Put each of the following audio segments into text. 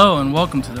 Hello and welcome to the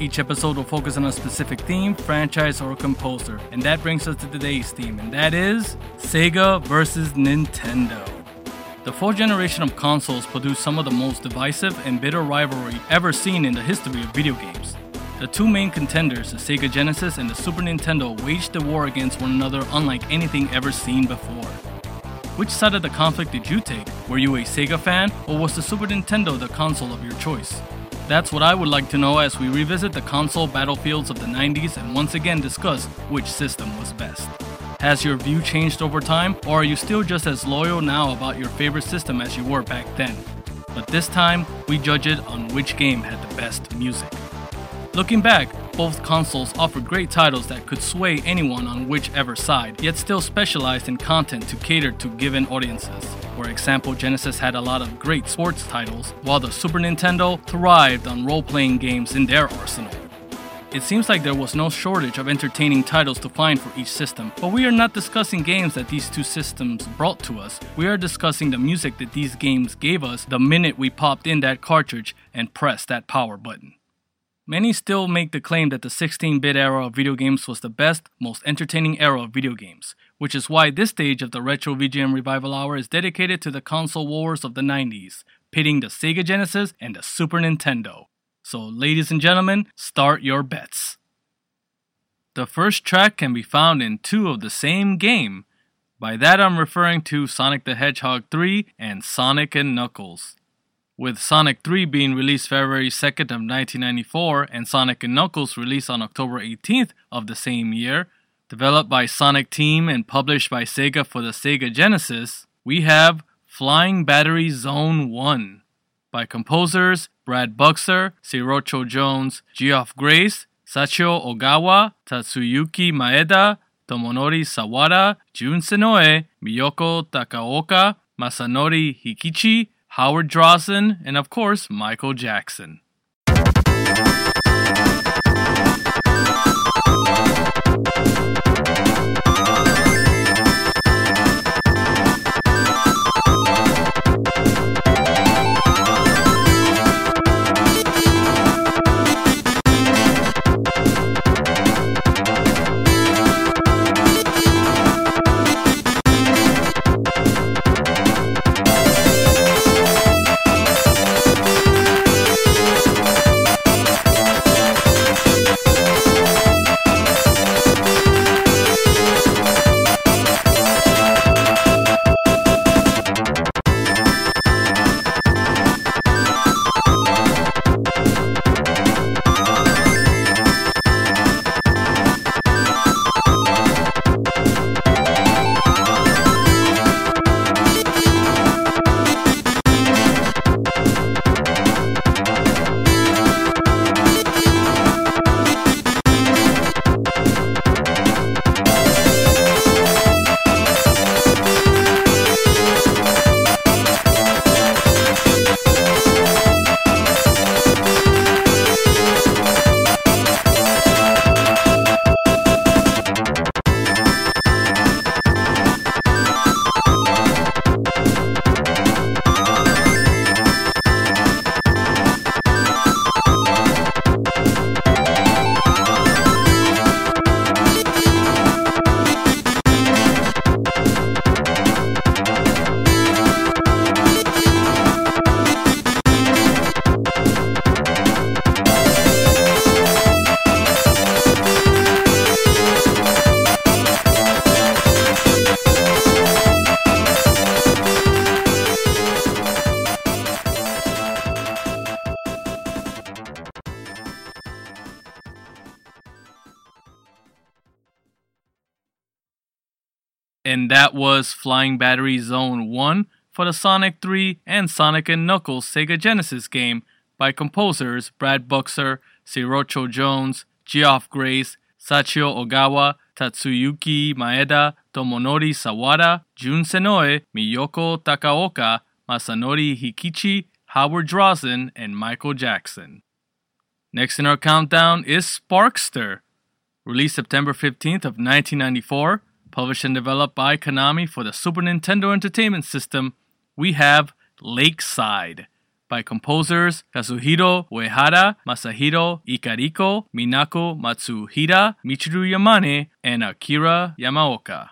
Each episode will focus on a specific theme, franchise, or composer. And that brings us to today's theme, and that is Sega vs. Nintendo. The fourth generation of consoles produced some of the most divisive and bitter rivalry ever seen in the history of video games. The two main contenders, the Sega Genesis and the Super Nintendo, waged the war against one another unlike anything ever seen before. Which side of the conflict did you take? Were you a Sega fan, or was the Super Nintendo the console of your choice? That's what I would like to know as we revisit the console battlefields of the 90s and once again discuss which system was best. Has your view changed over time, or are you still just as loyal now about your favorite system as you were back then? But this time, we judge it on which game had the best music. Looking back, both consoles offered great titles that could sway anyone on whichever side, yet still specialized in content to cater to given audiences. For example, Genesis had a lot of great sports titles, while the Super Nintendo thrived on role-playing games in their arsenal. It seems like there was no shortage of entertaining titles to find for each system, but we are not discussing games that these two systems brought to us. We are discussing the music that these games gave us the minute we popped in that cartridge and pressed that power button. Many still make the claim that the 16-bit era of video games was the best, most entertaining era of video games, which is why this stage of the Retro VGM Revival Hour is dedicated to the console wars of the 90s, pitting the Sega Genesis and the Super Nintendo. So, ladies and gentlemen, start your bets. The first track can be found in two of the same game. By that I'm referring to Sonic the Hedgehog 3 and Sonic and Knuckles. With Sonic 3 being released February 2nd of 1994 and Sonic and Knuckles released on October 18th of the same year, developed by Sonic Team and published by Sega for the Sega Genesis, we have Flying Battery Zone 1 by composers Brad Buxer, Sirocco Jones, Geoff Grace, Sachio Ogawa, Tatsuyuki Maeda, Tomonori Sawada, Jun Senoe, Miyoko Takaoka, Masanori Hikichi, Howard Drossen, and of course, Michael Jackson. And that was Flying Battery Zone 1 for the Sonic 3 and Sonic and Knuckles Sega Genesis game by composers Brad Buxer, Sirocco Jones, Geoff Grace, Sachio Ogawa, Tatsuyuki Maeda, Tomonori Sawada, Jun Senoe, Miyoko Takaoka, Masanori Hikichi, Howard Rosen, and Michael Jackson. Next in our countdown is Sparkster. Released September 15th of 1994, published and developed by Konami for the Super Nintendo Entertainment System, we have Lakeside, by composers Kazuhiro Uehara, Masahiro Ikariko, Minako Matsuhira, Michiru Yamane, and Akira Yamaoka.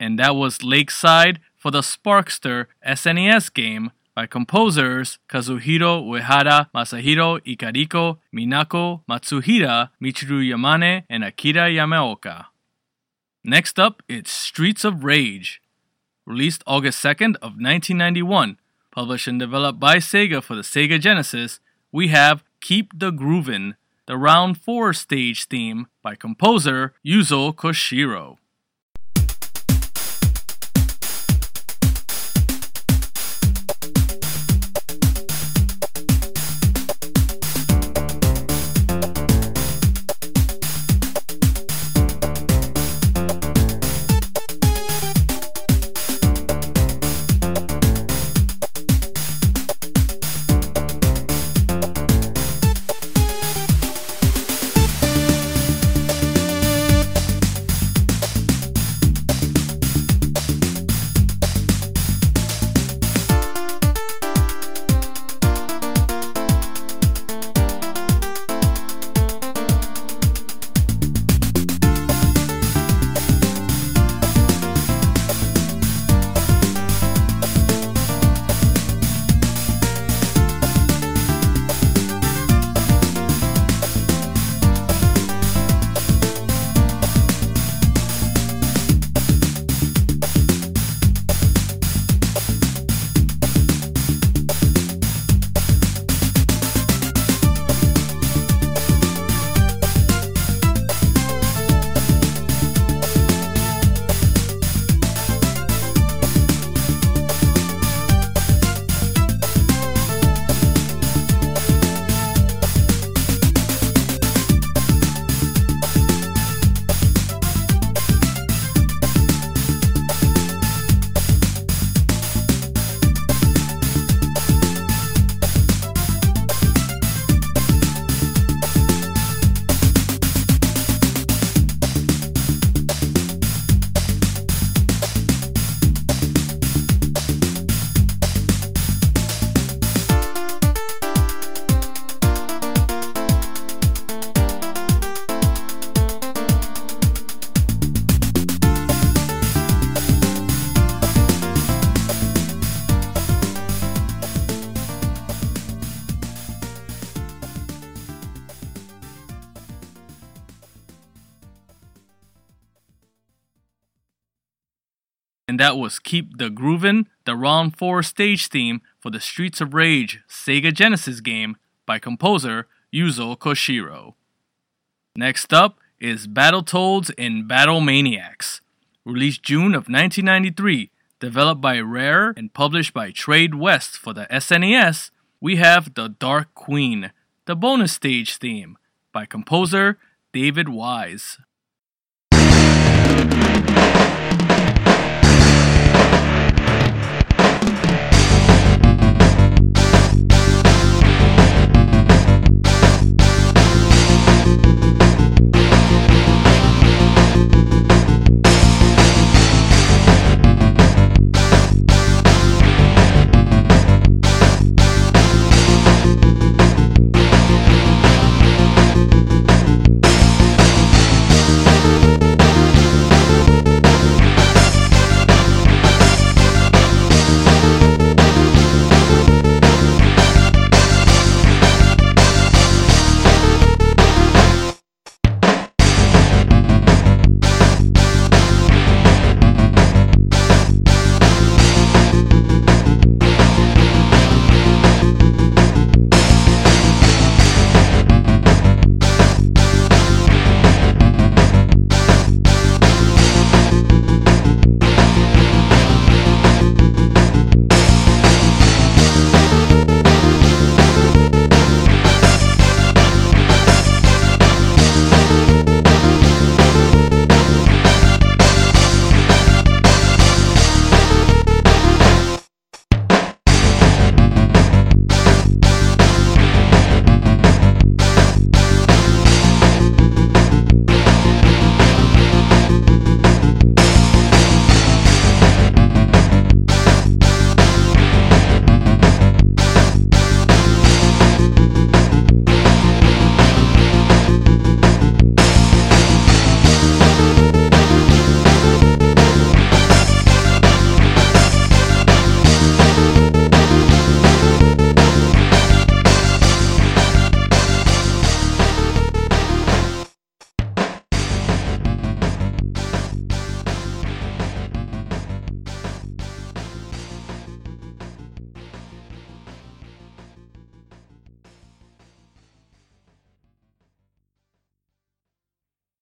And that was Lakeside for the Sparkster SNES game by composers Kazuhiro Uehara, Masahiro Ikariko, Minako Matsuhira, Michiru Yamane, and Akira Yamaoka. Next up, it's Streets of Rage. Released August 2nd of 1991, published and developed by Sega for the Sega Genesis, we have Keep the Groovin', the Round 4 stage theme by composer Yuzo Koshiro. and that was Keep the Groovin', the Ron 4 stage theme for the Streets of Rage Sega Genesis game by composer Yuzo Koshiro. Next up is Battletoads and Battle Maniacs. Released June of 1993, developed by Rare and published by Trade West for the SNES, we have The Dark Queen, the bonus stage theme by composer David Wise.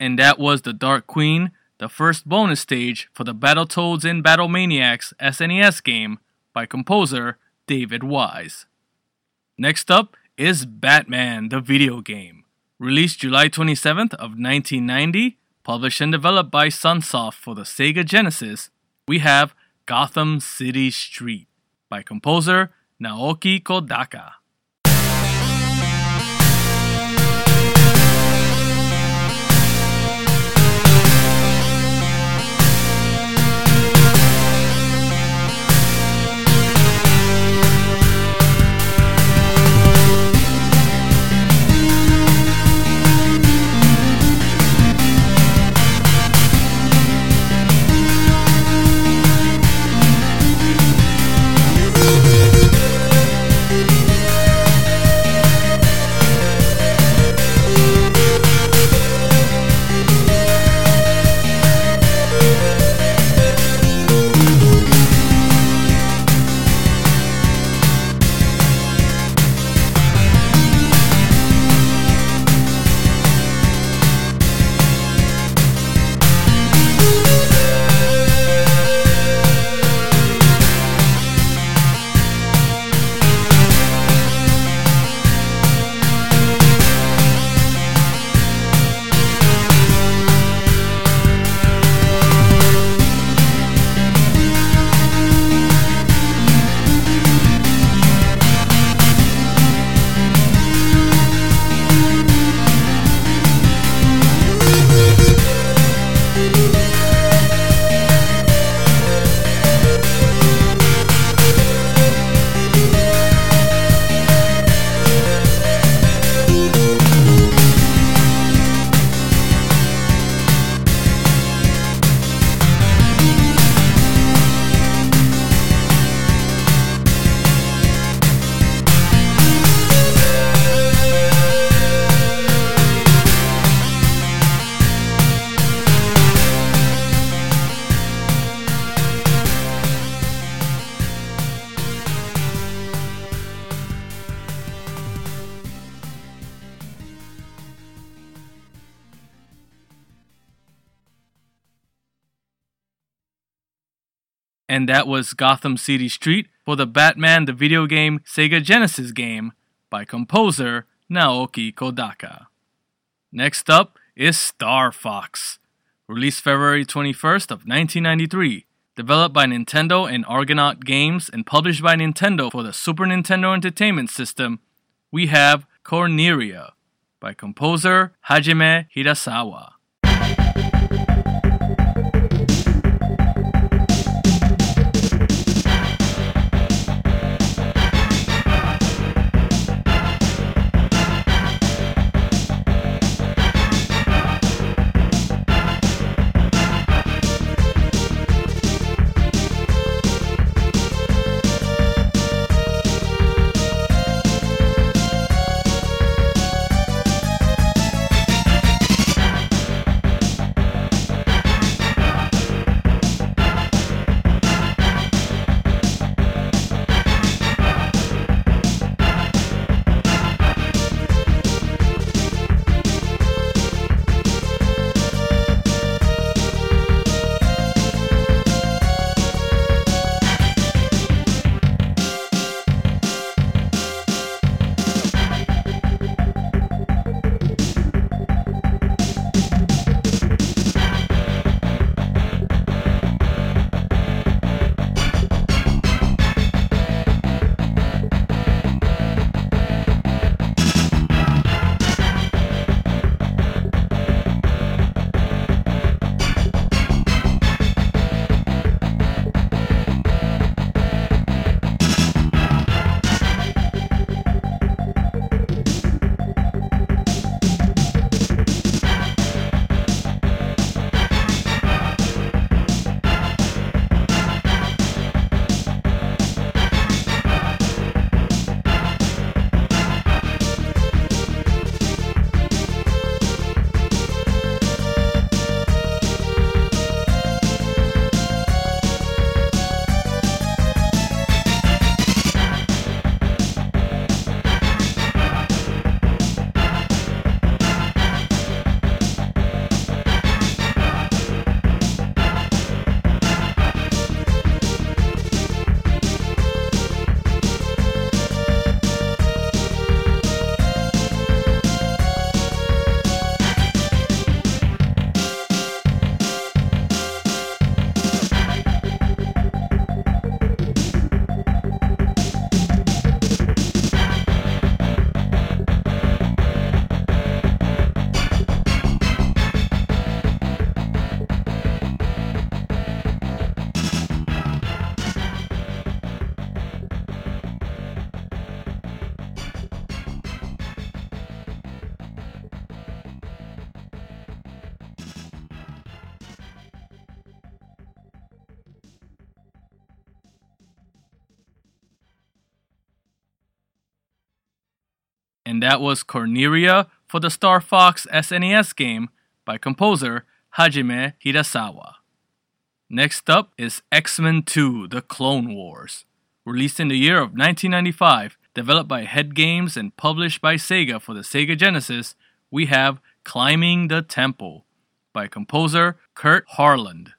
And that was The Dark Queen, the first bonus stage for the Battletoads and Battle Maniacs SNES game by composer David Wise. Next up is Batman the video game. Released July 27th of 1990, published and developed by Sunsoft for the Sega Genesis, we have Gotham City Street by composer Naoki Kodaka. and that was Gotham City Street for the Batman the video game Sega Genesis game by composer Naoki Kodaka. Next up is Star Fox, released February 21st of 1993, developed by Nintendo and Argonaut Games and published by Nintendo for the Super Nintendo Entertainment System. We have Corneria by composer Hajime Hirasawa. And that was Corneria for the Star Fox SNES game by composer Hajime Hirasawa. Next up is X-Men 2: The Clone Wars, released in the year of 1995, developed by Head Games and published by Sega for the Sega Genesis. We have Climbing the Temple by composer Kurt Harland.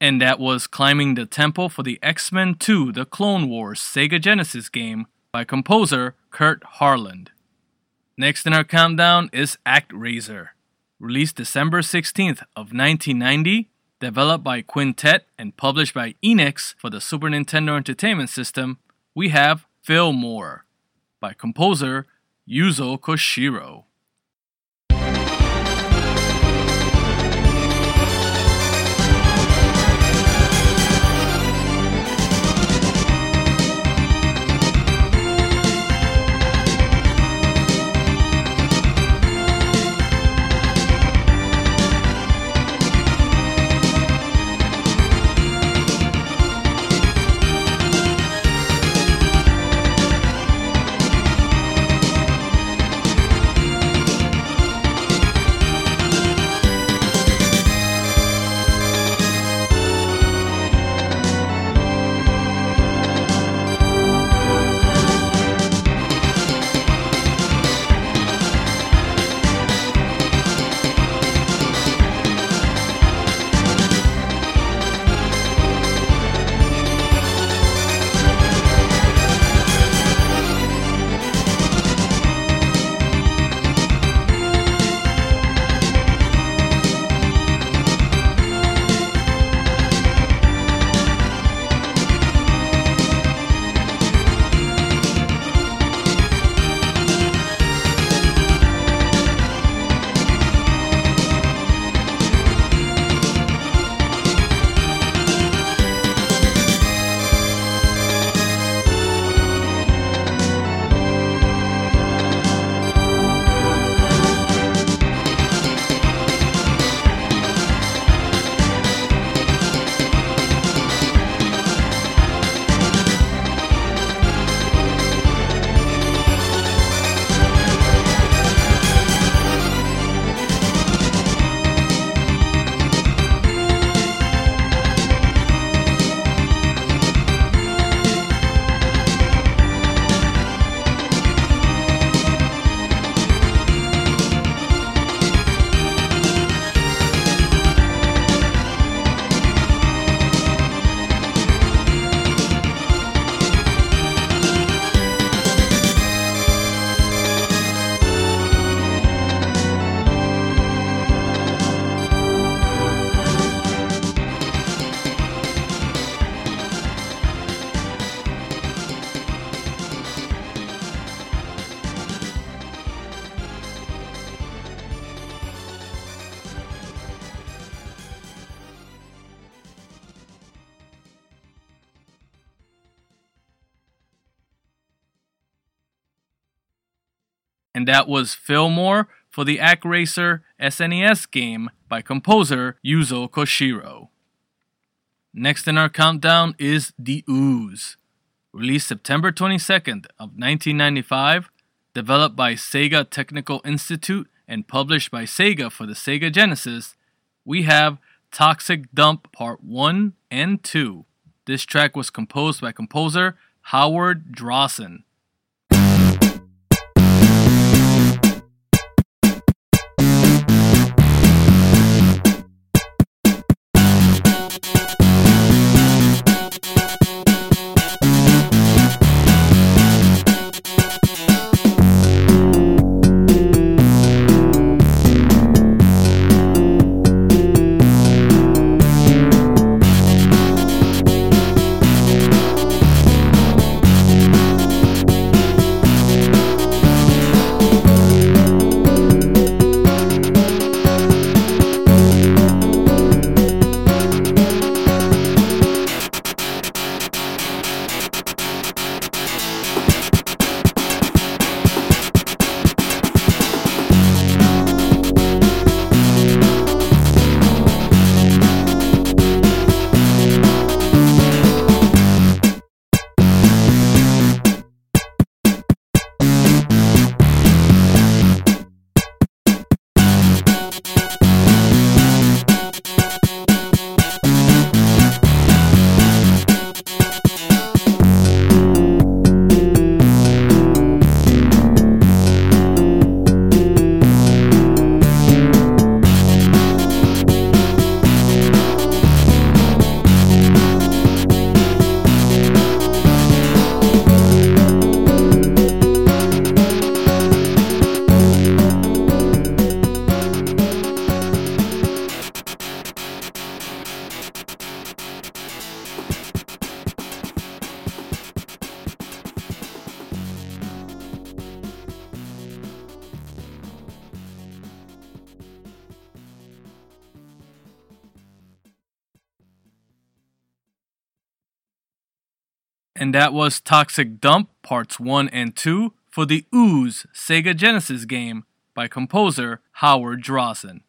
and that was climbing the temple for the X-Men 2 The Clone Wars Sega Genesis game by composer Kurt Harland. Next in our countdown is ActRaiser. Released December 16th of 1990, developed by Quintet and published by Enix for the Super Nintendo Entertainment System, we have Fillmore by composer Yuzo Koshiro. And that was Fillmore for the ActRaiser SNES game by composer Yuzo Koshiro. Next in our countdown is The Ooze. Released September 22nd of 1995, developed by Sega Technical Institute and published by Sega for the Sega Genesis, we have Toxic Dump Part 1 and 2. This track was composed by composer Howard Drossen. And that was Toxic Dump Parts 1 and 2 for the Ooze Sega Genesis game by composer Howard Drossen.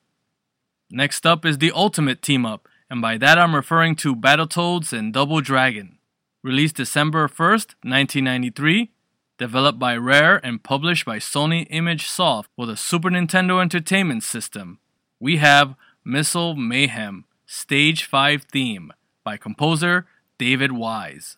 Next up is the Ultimate Team-Up, and by that I'm referring to Battletoads and Double Dragon. Released December 1st, 1993, developed by Rare and published by Sony Image Soft for the Super Nintendo Entertainment System. We have Missile Mayhem Stage 5 Theme by composer David Wise.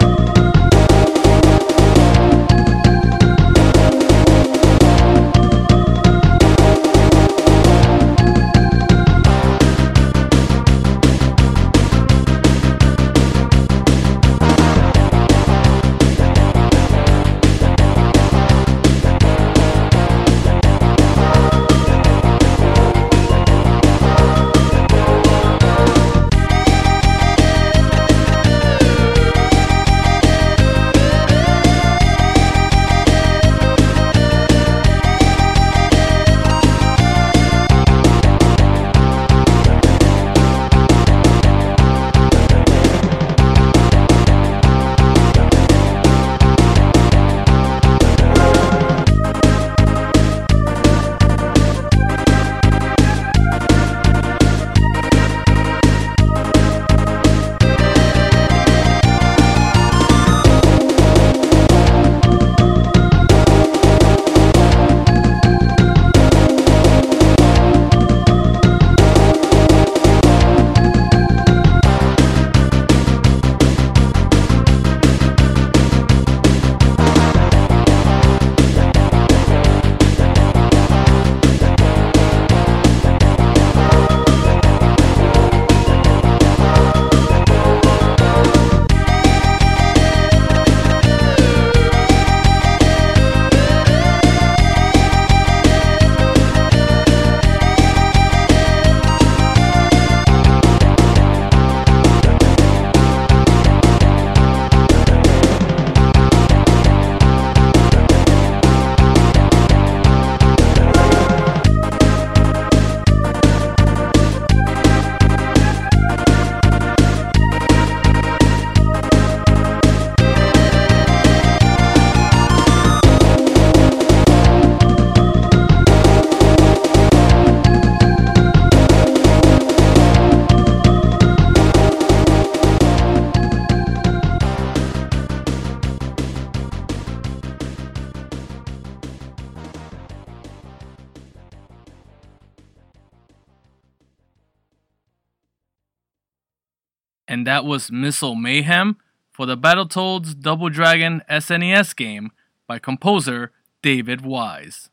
And that was Missile Mayhem for the Battletoads Double Dragon SNES game by composer David Wise.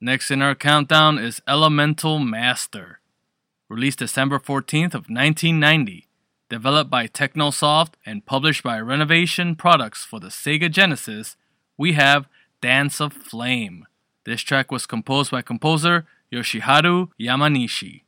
Next in our countdown is Elemental Master. Released December 14th of 1990. Developed by Technosoft and published by Renovation Products for the Sega Genesis, we have Dance of Flame. This track was composed by composer Yoshiharu Yamanishi.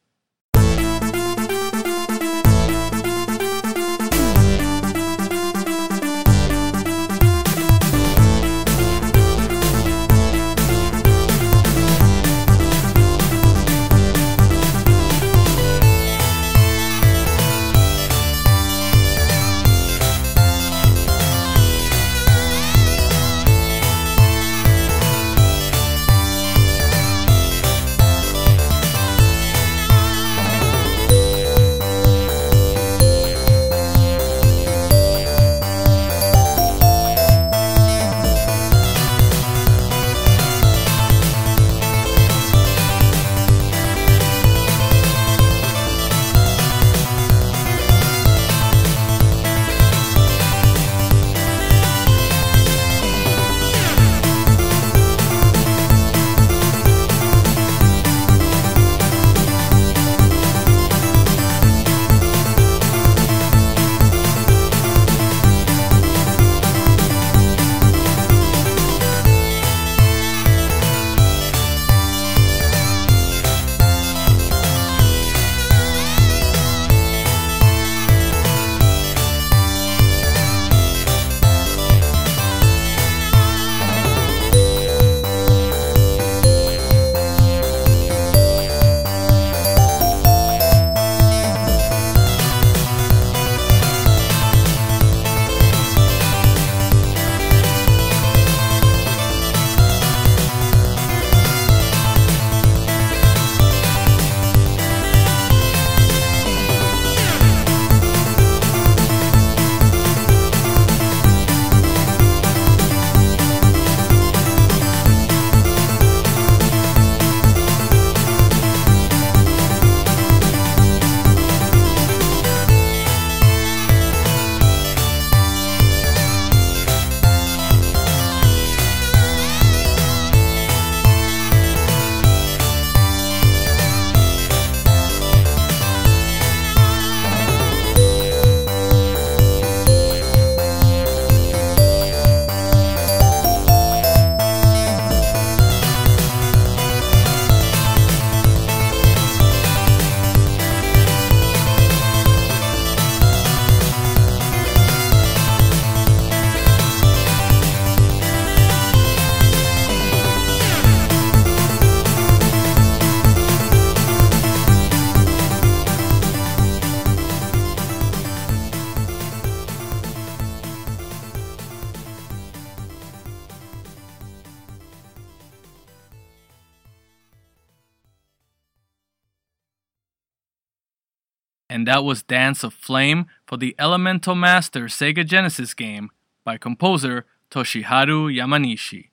and that was Dance of Flame for the Elemental Master Sega Genesis game by composer Toshiharu Yamanishi.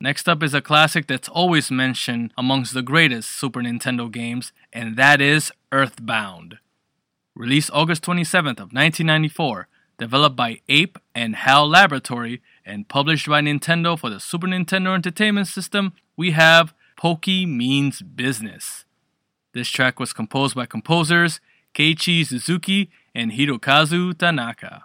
Next up is a classic that's always mentioned amongst the greatest Super Nintendo games, and that is Earthbound. Released August 27th of 1994, developed by Ape and HAL Laboratory, and published by Nintendo for the Super Nintendo Entertainment System, we have Pokey Means Business. This track was composed by composers Keiichi Suzuki and Hirokazu Tanaka.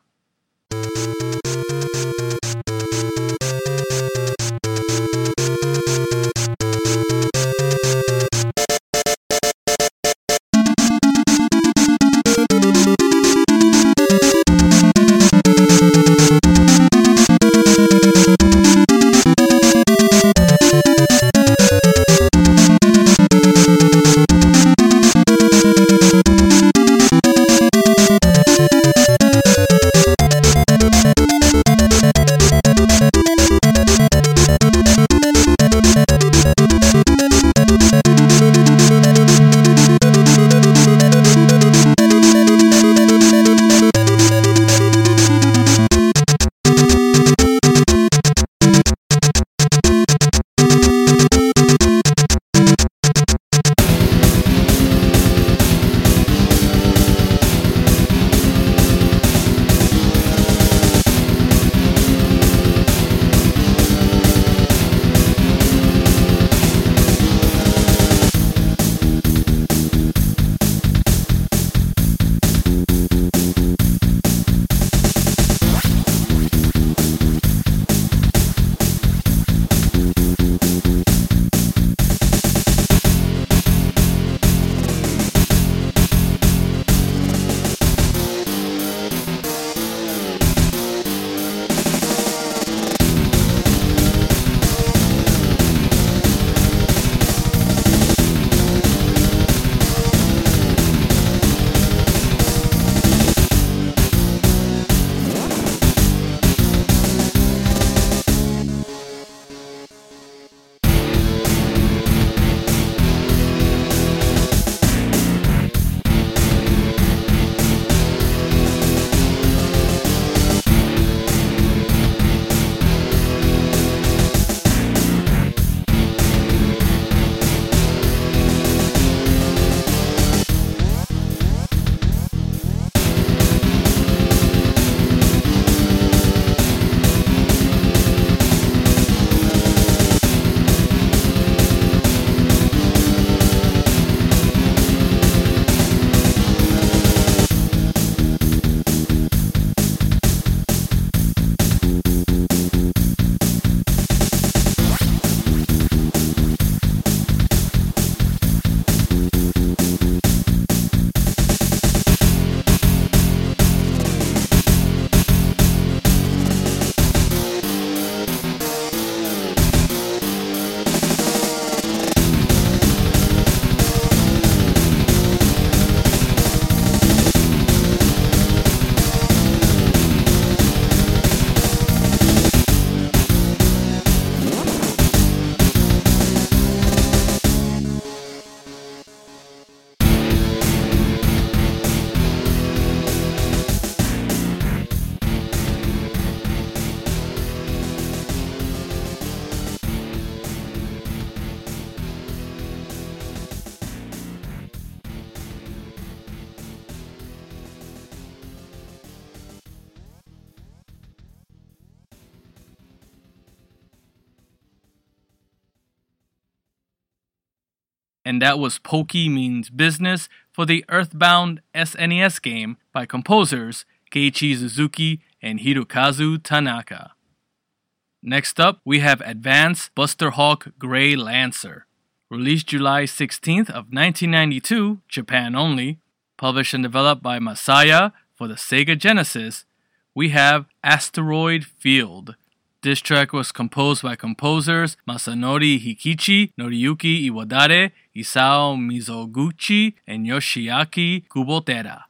And that was Pokey Means Business for the Earthbound SNES game by composers Keiichi Suzuki and Hirokazu Tanaka. Next up, we have Advance Buster Hawk Gray Lancer. Released July 16th of 1992, Japan only. Published and developed by Masaya for the Sega Genesis, we have Asteroid Field. This track was composed by composers Masanori Hikichi, Noriyuki Iwadare, Isao Mizoguchi, and Yoshiaki Kubotera.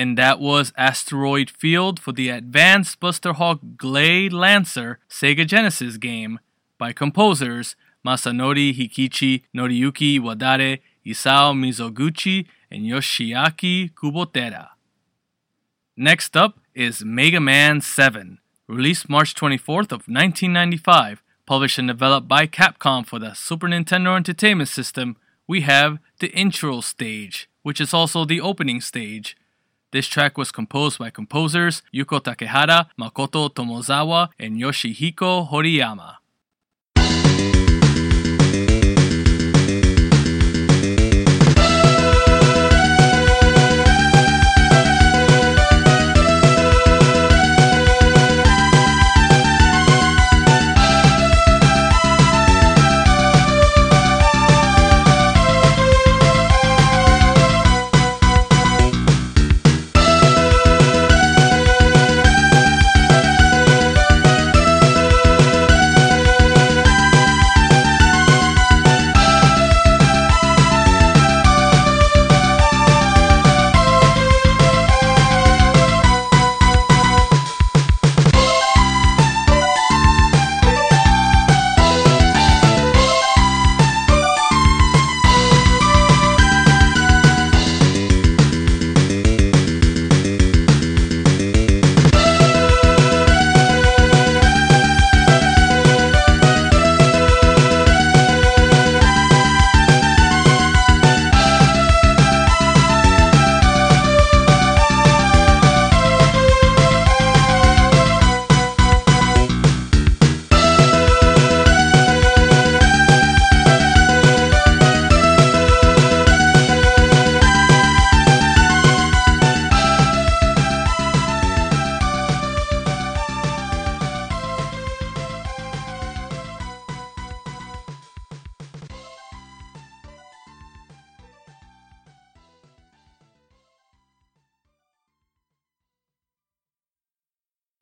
and that was Asteroid Field for the Advanced Buster Hawk Glade Lancer Sega Genesis game by composers Masanori Hikichi, Noriyuki Wadare, Isao Mizoguchi, and Yoshiaki Kubotera. Next up is Mega Man 7, released March 24th of 1995, published and developed by Capcom for the Super Nintendo Entertainment System. We have the intro stage, which is also the opening stage. This track was composed by composers Yuko Takehara, Makoto Tomozawa, and Yoshihiko Horiyama.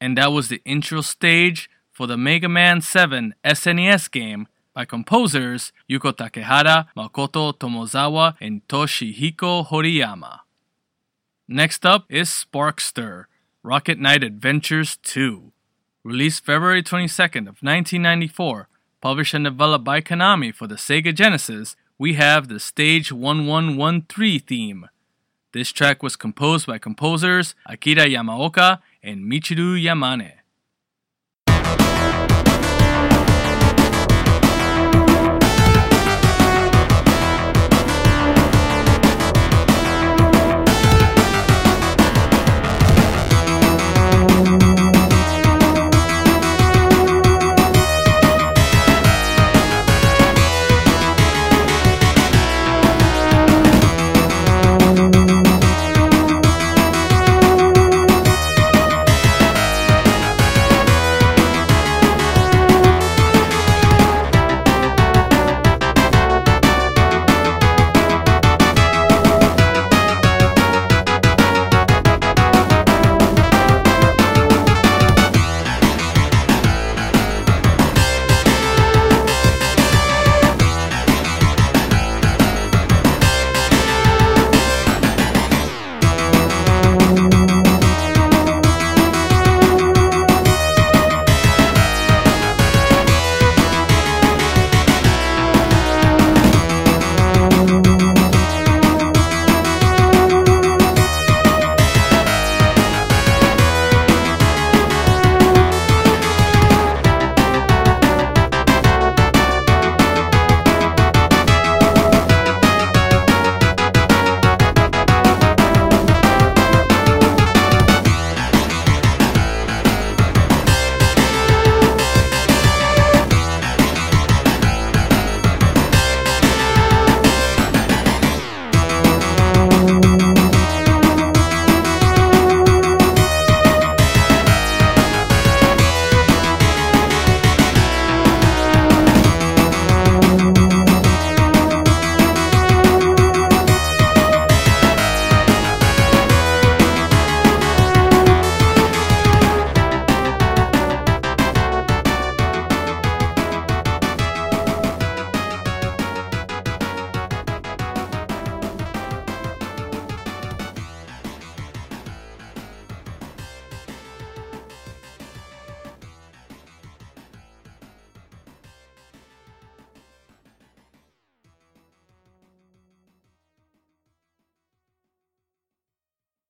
And that was the intro stage for the Mega Man 7 SNES game by composers Yuko Takehara, Makoto Tomozawa, and Toshihiko Horiyama. Next up is Sparkster, Rocket Knight Adventures 2. Released February 22nd of 1994, published and developed by Konami for the Sega Genesis, we have the Stage 1113 theme. This track was composed by composers Akira Yamaoka and Michiru Yamane.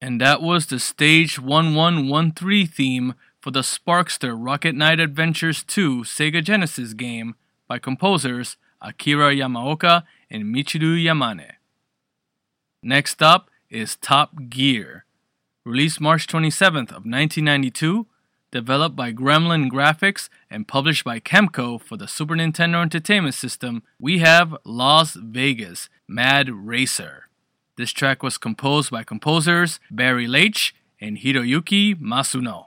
And that was the Stage 1113 theme for the Sparkster Rocket Knight Adventures 2 Sega Genesis game by composers Akira Yamaoka and Michiru Yamane. Next up is Top Gear. Released March 27th of 1992, developed by Gremlin Graphics and published by Kemco for the Super Nintendo Entertainment System, we have Las Vegas, Mad Racer. This track was composed by composers Barry Leitch and Hiroyuki Masuno.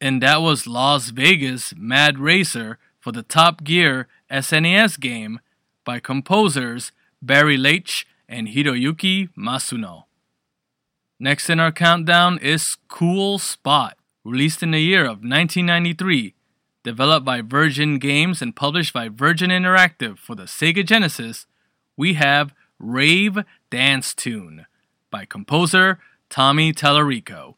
and that was Las Vegas Mad Racer for the Top Gear SNES game by composers Barry Leitch and Hiroyuki Masuno. Next in our countdown is Cool Spot, released in the year of 1993, developed by Virgin Games and published by Virgin Interactive for the Sega Genesis. We have Rave Dance Tune by composer Tommy Tallarico.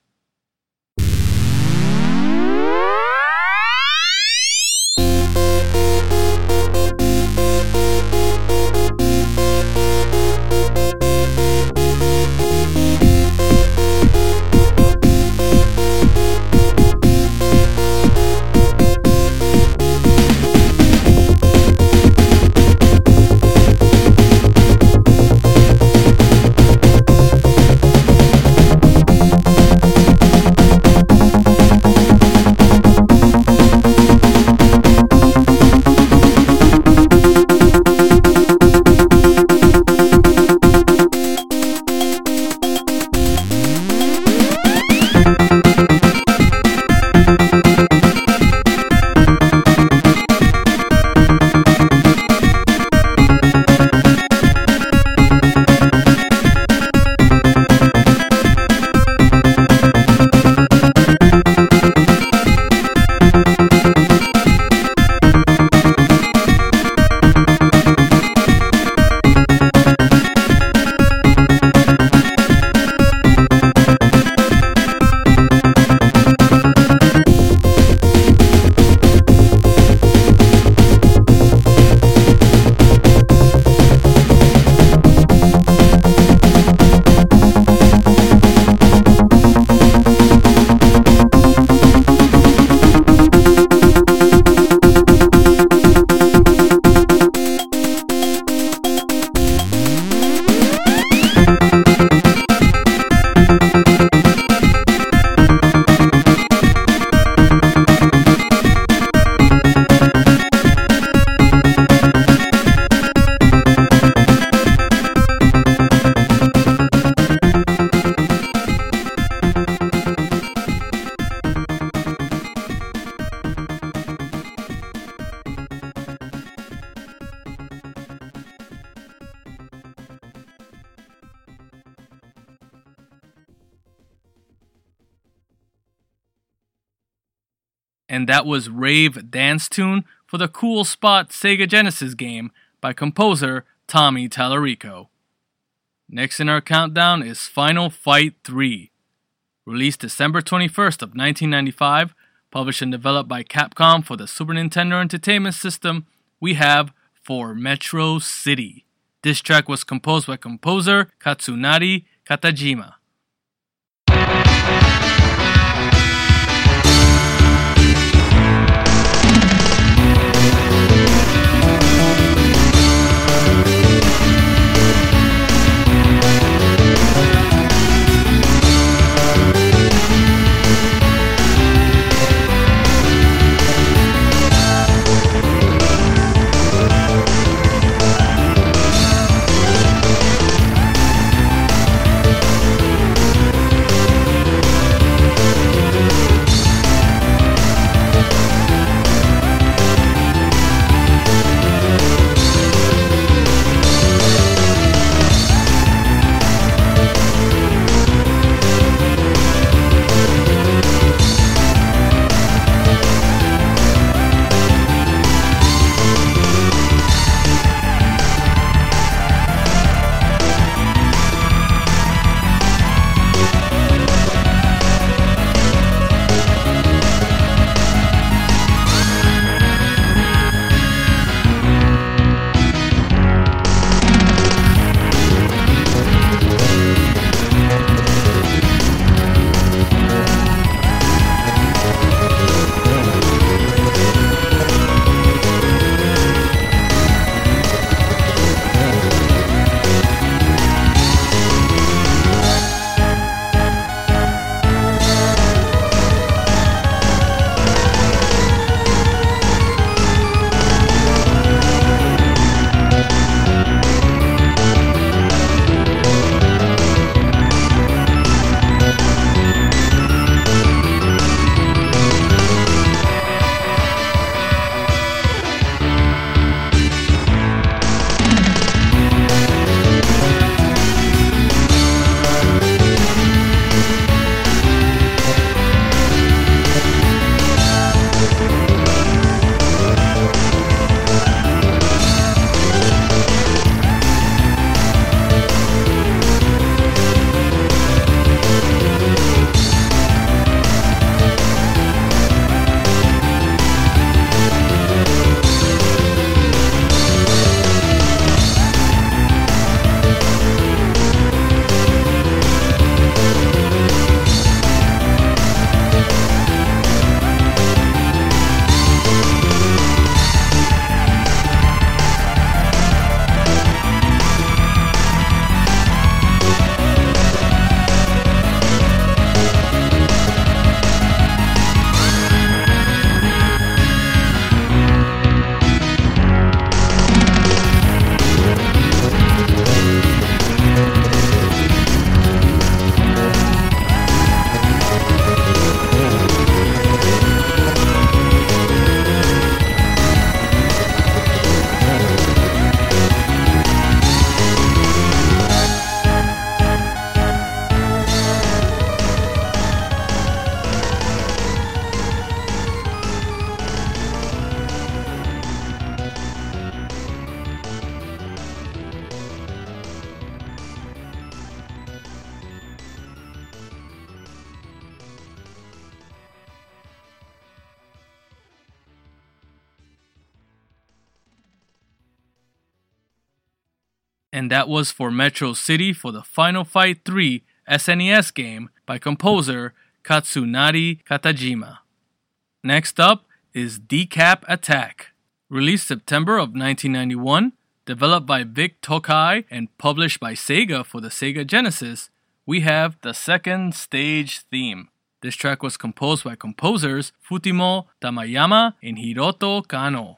And that was Rave Dance Tune for the Cool Spot Sega Genesis game by composer Tommy Tallarico. Next in our countdown is Final Fight 3. Released December 21st of 1995, published and developed by Capcom for the Super Nintendo Entertainment System, we have For Metro City. This track was composed by composer Katsunari Katajima. and that was for Metro City for the Final Fight 3 SNES game by composer Katsunari Katajima. Next up is Decap Attack. Released September of 1991, developed by Vic Tokai and published by Sega for the Sega Genesis, we have the second stage theme. This track was composed by composers Futimo Tamayama and Hiroto Kano.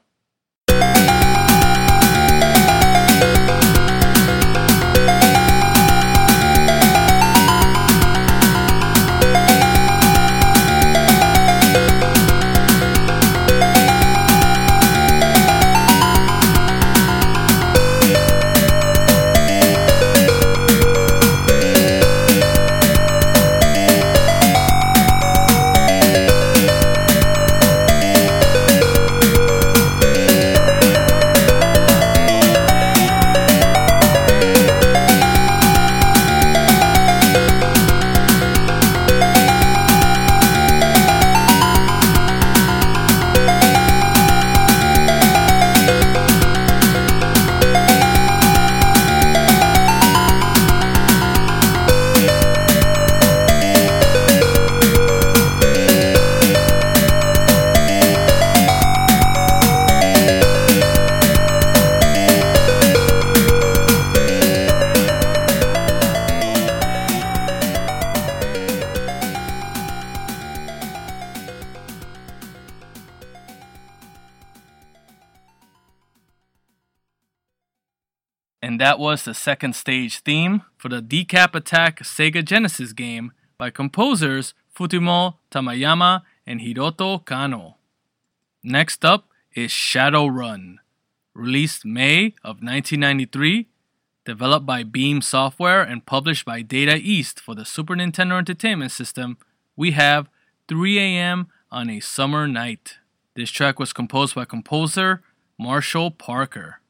That was the second stage theme for the Decap Attack Sega Genesis game by composers Futimo Tamayama and Hiroto Kano. Next up is Shadowrun. Released May of 1993, developed by Beam Software and published by Data East for the Super Nintendo Entertainment System, we have 3 a.m. on a Summer Night. This track was composed by composer Marshall Parker.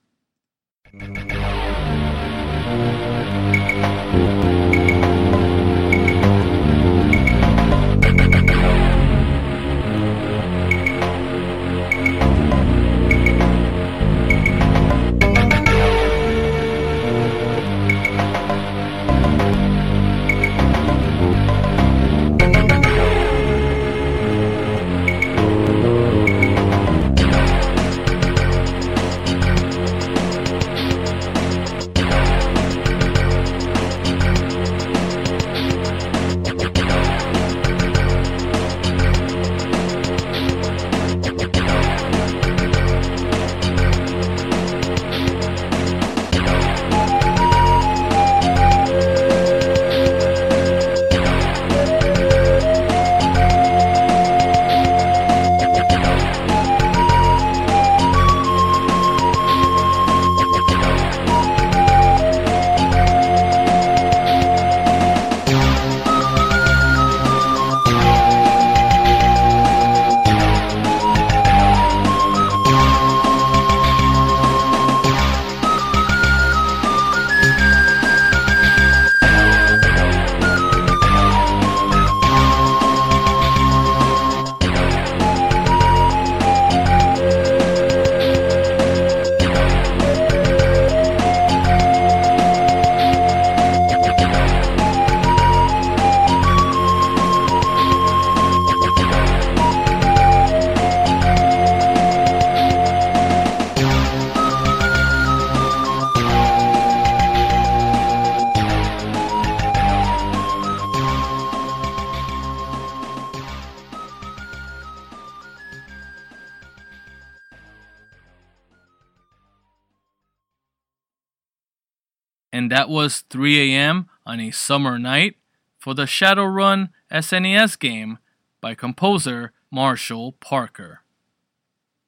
And that was 3 a.m. on a Summer Night for the Shadowrun SNES game by composer Marshall Parker.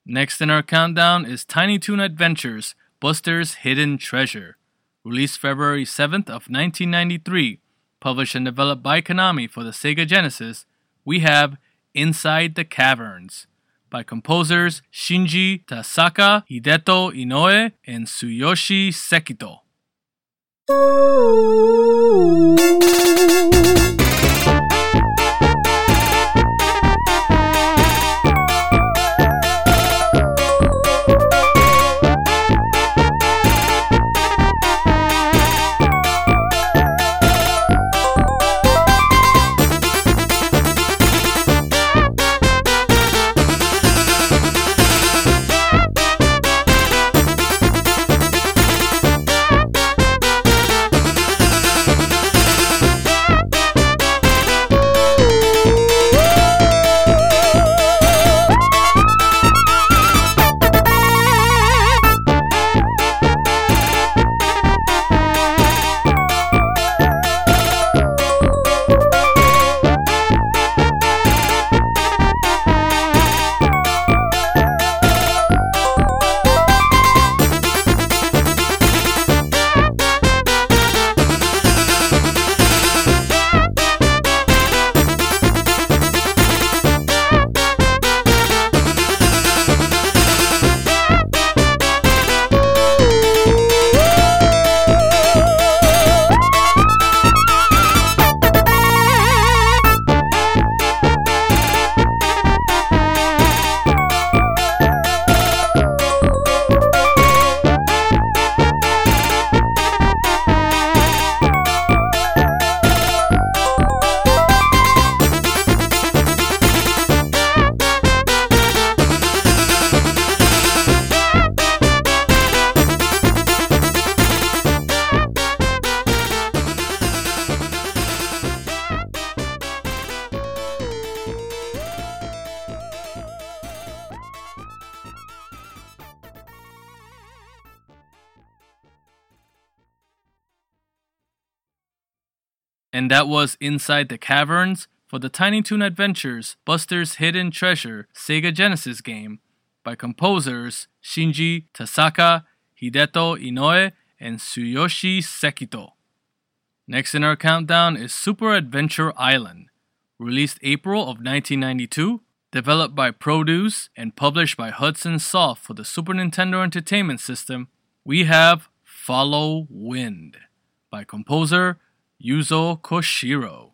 Next in our countdown is Tiny Toon Adventures: Buster's Hidden Treasure, released February 7th of 1993, published and developed by Konami for the Sega Genesis. We have Inside the Caverns by composers Shinji Tasaka, Hideto Inoue, and Tsuyoshi Sekito. And that was Inside the Caverns for the Tiny Toon Adventures Buster's Hidden Treasure Sega Genesis game by composers Shinji Tasaka, Hideto Inoue, and Tsuyoshi Sekito. Next in our countdown is Super Adventure Island. Released April of 1992, developed by Produce and published by Hudson Soft for the Super Nintendo Entertainment System, we have Follow Wind by composer Yuzo Koshiro.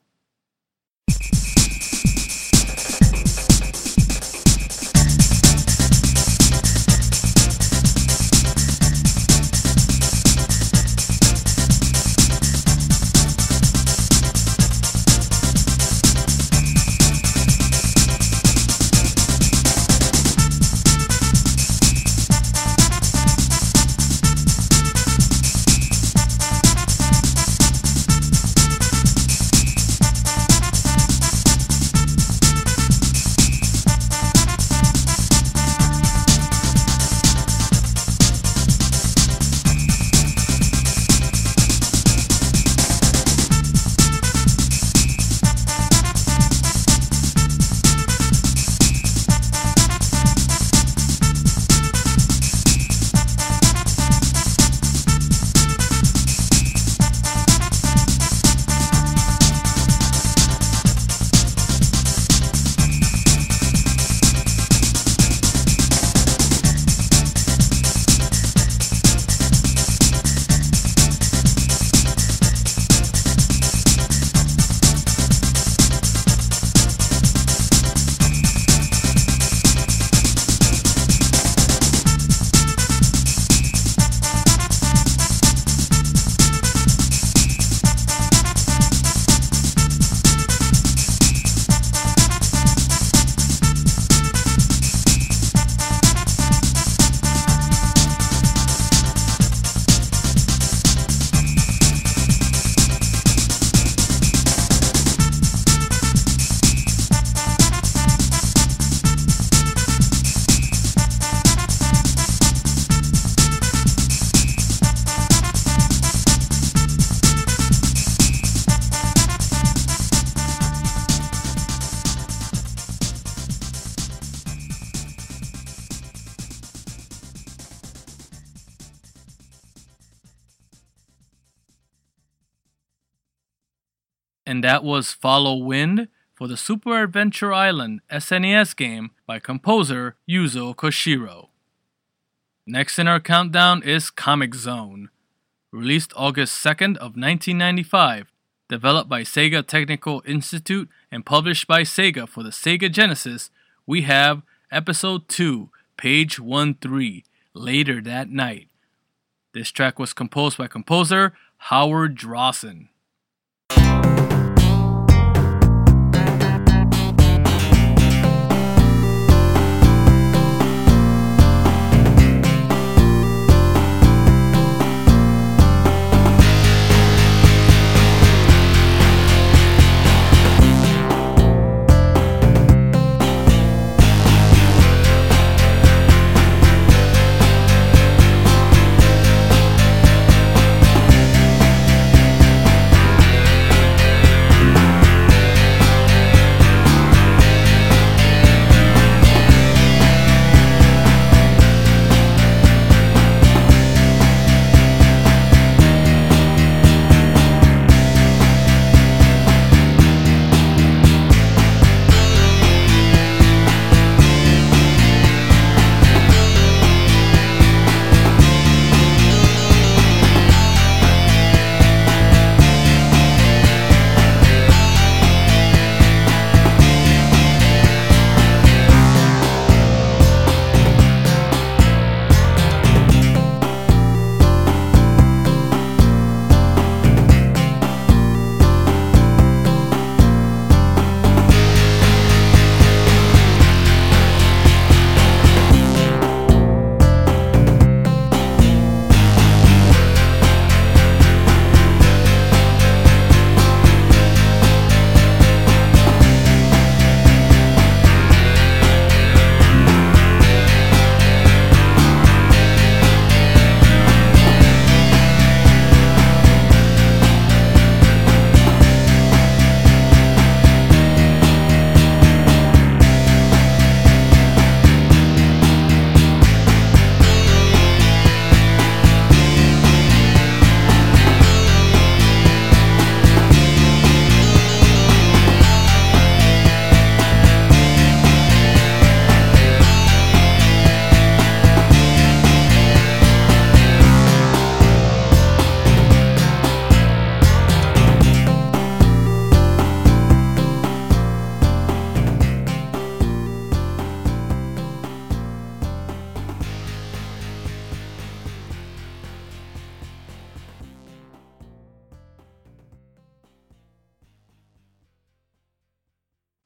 And that was Follow Wind for the Super Adventure Island SNES game by composer Yuzo Koshiro. Next in our countdown is Comic Zone. Released August 2nd of 1995, developed by Sega Technical Institute and published by Sega for the Sega Genesis, we have Episode 2, Page 13, Later That Night. This track was composed by composer Howard Drossen.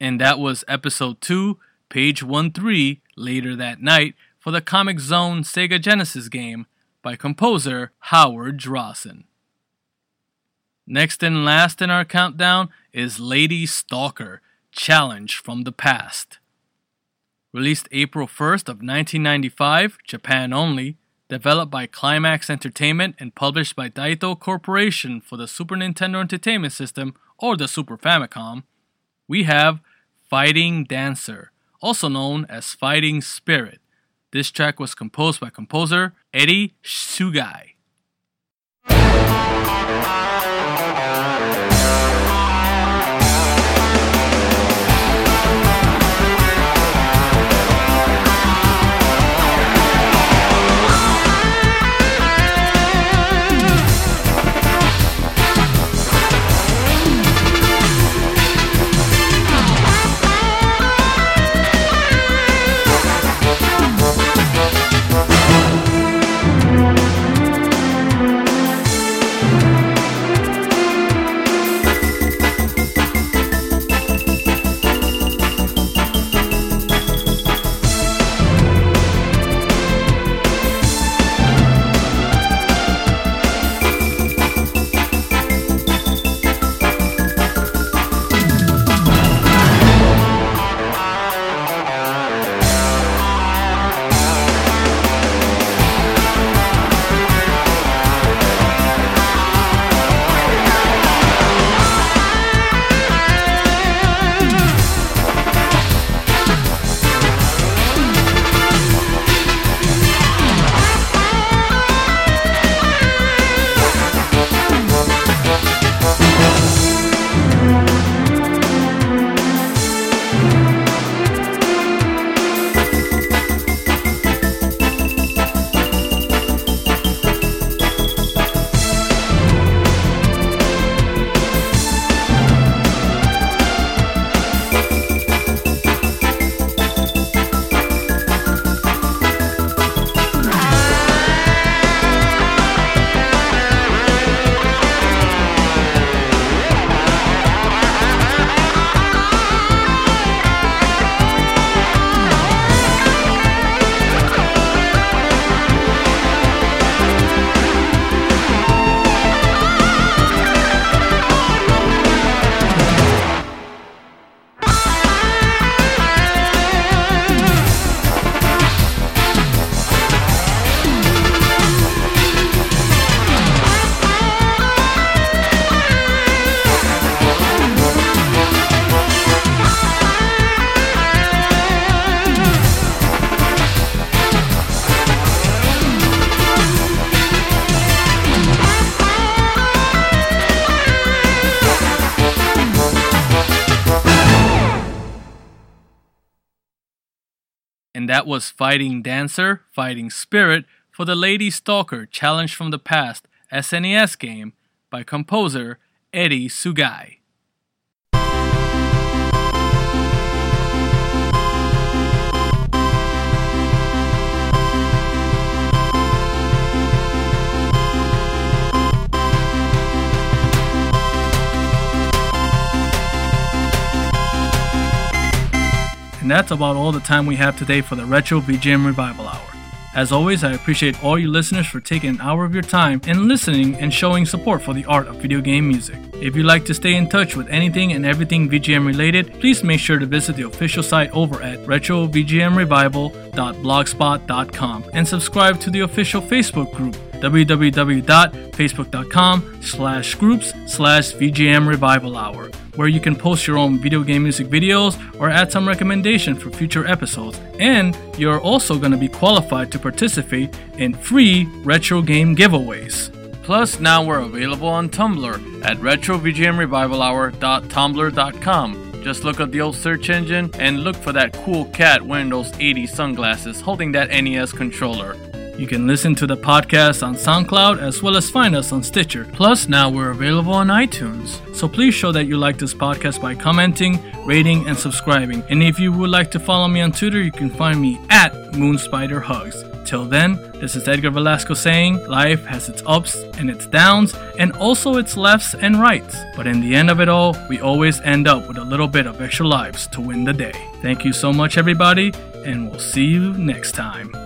and that was episode 2, page 13, later that night, for the Comic Zone Sega Genesis game by composer Howard Drossen. Next and last in our countdown is Lady Stalker, Challenge from the Past. Released April 1st of 1995, Japan only, developed by Climax Entertainment and published by Daito Corporation for the Super Nintendo Entertainment System or the Super Famicom, we have Fighting Dancer, also known as Fighting Spirit. This track was composed by composer Eddie Sugai. And that was Fighting Dancer, Fighting Spirit for the Lady Stalker Challenge from the Past SNES game by composer Eddie Sugai. And that's about all the time we have today for the Retro VGM Revival Hour. As always, I appreciate all you listeners for taking an hour of your time and listening and showing support for the art of video game music. If you'd like to stay in touch with anything and everything VGM related, please make sure to visit the official site over at retrovgmrevival.blogspot.com and subscribe to the official Facebook group www.facebook.com/groups/VGM Revival Hour, where you can post your own video game music videos or add some recommendation for future episodes. And you're also going to be qualified to participate in free retro game giveaways. Plus, now we're available on Tumblr at retrovgmrevivalhour.tumblr.com. Just look up the old search engine and look for that cool cat wearing those 80s sunglasses holding that NES controller. You can listen to the podcast on SoundCloud as well as find us on Stitcher. Plus, now we're available on iTunes. So please show that you like this podcast by commenting, rating, and subscribing. And if you would like to follow me on Twitter, you can find me at MoonSpiderHugs. Till then, this is Edgar Velasco saying, life has its ups and its downs, and also its lefts and rights. But in the end of it all, we always end up with a little bit of extra lives to win the day. Thank you so much, everybody, and we'll see you next time.